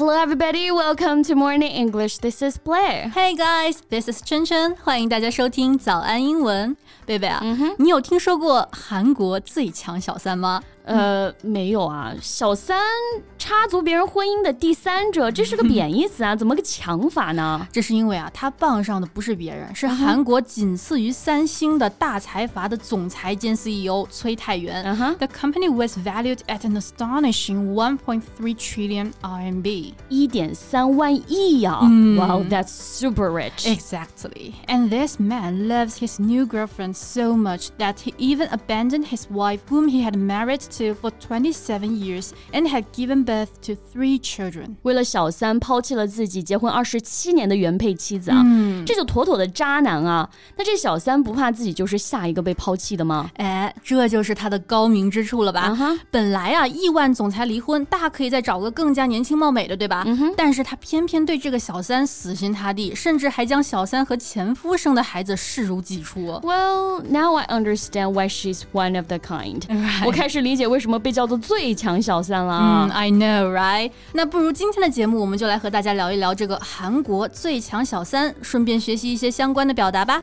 Hello, everybody. Welcome to Morning English. This is Blair. Hey, guys. This is Chen Chen. 欢迎大家收听早安英文。贝贝啊，你有听说过韩国最强小三吗？没有啊，小三插足别人婚姻的第三者，这是个贬义词啊，怎么个强法呢？这是因为啊，他傍上的不是别人，是韩国仅次于三星的大财阀的总裁兼 CEO 崔泰元。The company was valued at an astonishing 1.3 trillion RMB. 1.3万亿啊！ Wow, that's super rich. Exactly. And this man loves his new girlfriend so much that he even abandoned his wife, whom he had married.for 27 years and had given birth to 3 children. 为了小三抛弃了自己结婚27年的原配妻子啊，这就妥妥的渣男啊。那这小三不怕自己就是下一个被抛弃的吗？哎，这就是他的高明之处了吧。本来啊，亿万总裁离婚大可以再找个更加年轻貌美的，对吧？但是他偏偏对这个小三死心塌地，甚至还将小三和前夫生的孩子视如己出。Well, now I understand why she's one of the kind. 我开始理解为什么被叫做最强小三了啊。I know, right? 那不如今天的节目我们就来和大家聊一聊这个韩国最强小三，顺便学习一些相关的表达吧。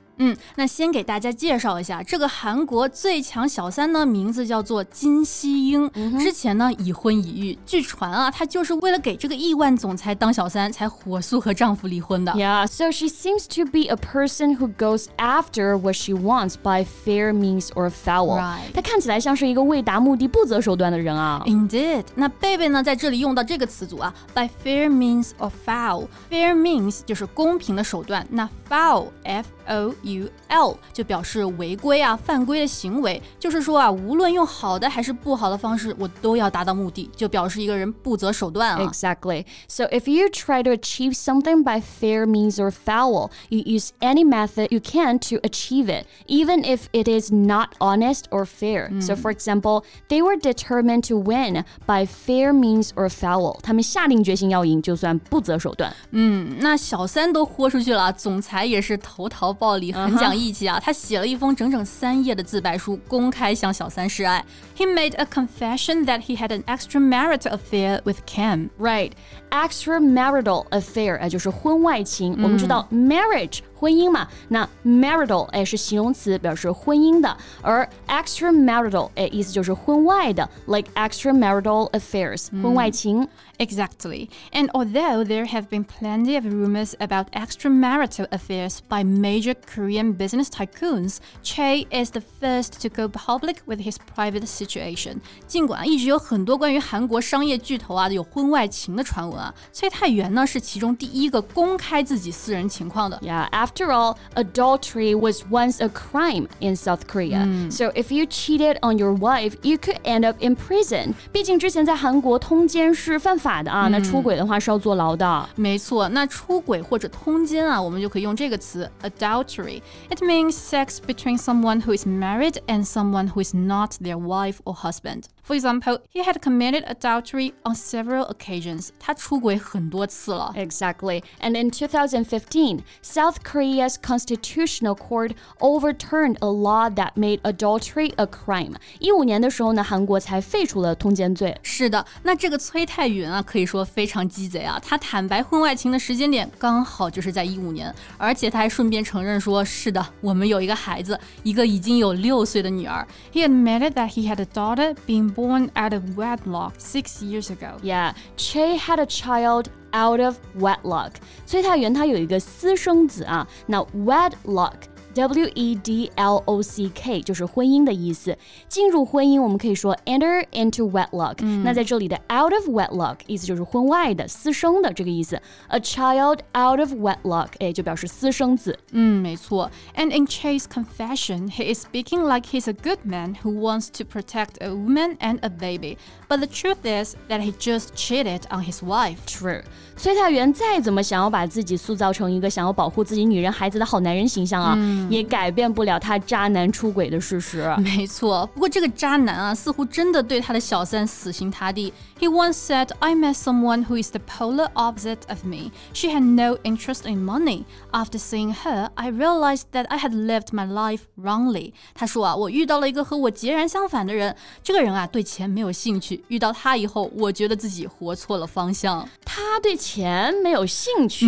那先给大家介绍一下这个韩国最强小三呢，名字叫做金熙英。之前呢已婚已育，据传啊她就是为了给这个亿万总裁当小三才火速和丈夫离婚的。Yeah, so she seems to be a person who goes after what she wants by fair means or foul. 她看起来像是一个为达目的不择手段的人啊。 Indeed. 那贝贝呢在这里用到这个词组啊 by fair means or foul. Fair means 就是公平的手段，那 foul F-O-U-L 就表示违规啊犯规的行为，就是说啊无论用好的还是不好的方式我都要达到目的，就表示一个人不择手段啊。Exactly. So if you try to achieve something by fair means or foul, you use any method you can to achieve it, even if it is not honest or fair. So for example,They were determined to win by fair means or foul. 他们下定决心要赢，就算不择手段。那小三都豁出去了，总裁也是投桃报李，很讲义气啊。他写了一封整整3页的自白书，公开向小三示爱。He made a confession that he had an extramarital affair with Kim. Right, extramarital affair 就是婚外情。我们知道 marriage.婚姻嘛，那 marital 是形容词，表示婚姻的，而 extramarital 意思就是婚外的 like extramarital affairs 婚外情。Exactly. And although there have been plenty of rumors about extramarital affairs by major Korean business tycoons, Choi is the first to go public with his private situation. 尽管一直有很多关于韩国商业巨头啊有婚外情的传闻啊，崔泰元呢是其中第一个公开自己私人情况的。Yeah, after all, adultery was once a crime in South Korea. So if you cheated on your wife, you could end up in prison. 毕竟之前在韩国通奸是犯法的啊，那出轨的话是要坐牢的。没错，那出轨或者通奸啊，我们就可以用这个词 adultery. It means sex between someone who is married and someone who is not their wife or husband. For example, he had committed adultery on several occasions. 他出轨很多次了。Exactly. And in 2015, South Korea's Constitutional Court overturned a law that made adultery a crime. 15年的时候呢，韩国才废除了通奸罪。是的，那这个崔泰元啊，可以说非常鸡贼啊。他坦白婚外情的时间点刚好就是在15年，而且他还顺便承认说，是的，我们有一个孩子，一个已经有6岁的女儿。He admitted that he had a daughter being.Born out of wedlock 6 years ago. Yeah, Che had a child out of wedlock. 崔泰元他有一个私生子啊，那 wedlock W-E-D-L-O-C-K 就是婚姻的意思，进入婚姻我们可以说 enter into wedlock、那在这里的 out of wedlock 意思就是婚外的私生的这个意思， a child out of wedlock 就表示私生子。没错。 And in Che's confession, he is speaking like he's a good man who wants to protect a woman and a baby. But the truth is that he just cheated on his wife. True. 崔泰元再怎么想要把自己塑造成一个想要保护自己女人孩子的好男人形象啊也改变不了他渣男出轨的事实。没错，不过这个渣男啊，似乎真的对他的小三死心塌地。He once said, "I met someone who is the polar opposite of me. She had no interest in money. After seeing her, I realized that I had lived my life wrongly." 他说啊，我遇到了一个和我截然相反的人，这个人啊对钱没有兴趣，遇到他以后，我觉得自己活错了方向。他对钱没有兴趣，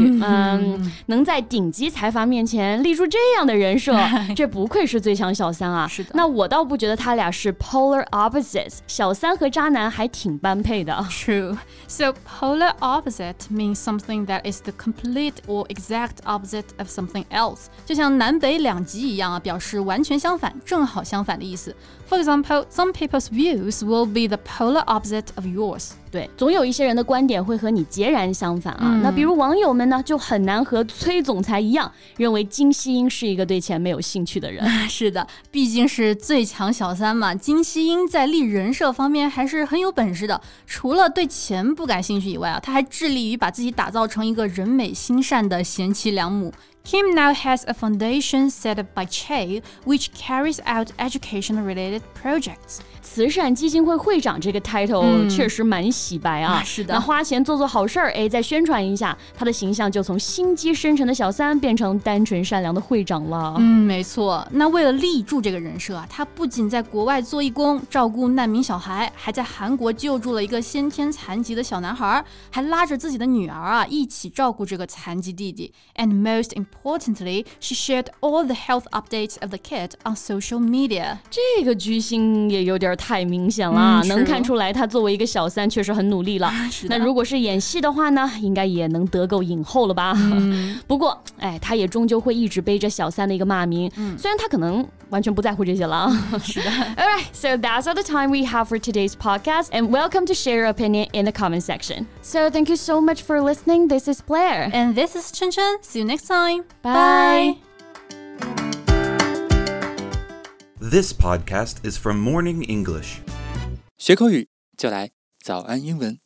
能在顶级财阀面前立出这样的人设，这不愧是最强小三啊！是的，那我倒不觉得他俩是 polar opposites， 小三和渣男还挺般配的。True. So polar opposite means something that is the complete or exact opposite of something else. 就像南北两极一样啊，表示完全相反、正好相反的意思。For example, some people's views will be the polar opposite of yours.对，总有一些人的观点会和你截然相反啊。那比如网友们呢，就很难和崔总裁一样，认为金希英是一个对钱没有兴趣的人。是的，毕竟是最强小三嘛，金希英在立人设方面还是很有本事的。除了对钱不感兴趣以外啊，她还致力于把自己打造成一个人美心善的贤妻良母。Kim now has a foundation set up by Che, which carries out education-related projects. 慈善基金会会长这个 title、确实蛮洗白啊。是的，那花钱做做好事儿，再宣传一下，他的形象就从心机深沉的小三变成单纯善良的会长了。没错。那为了立住这个人设啊，他不仅在国外做义工照顾难民小孩，还在韩国救助了一个先天残疾的小男孩，还拉着自己的女儿啊一起照顾这个残疾弟弟。And most importantly, she shared all the health updates of the kid on social media. 这个居心也有点太明显了，能看出来她作为一个小三确实很努力了。那如果是演戏的话呢，应该也能得够影后了吧？不过，她也终究会一直背着小三的一个骂名。虽然她可能完全不在乎这些了。是的。All right, so that's all the time we have for today's podcast, and welcome to share your opinion in the comment section. So thank you so much for listening. This is Blair, and this is Chen Chen. See you next time. Bye. This podcast is from Morning English. 学口语就来早安英文。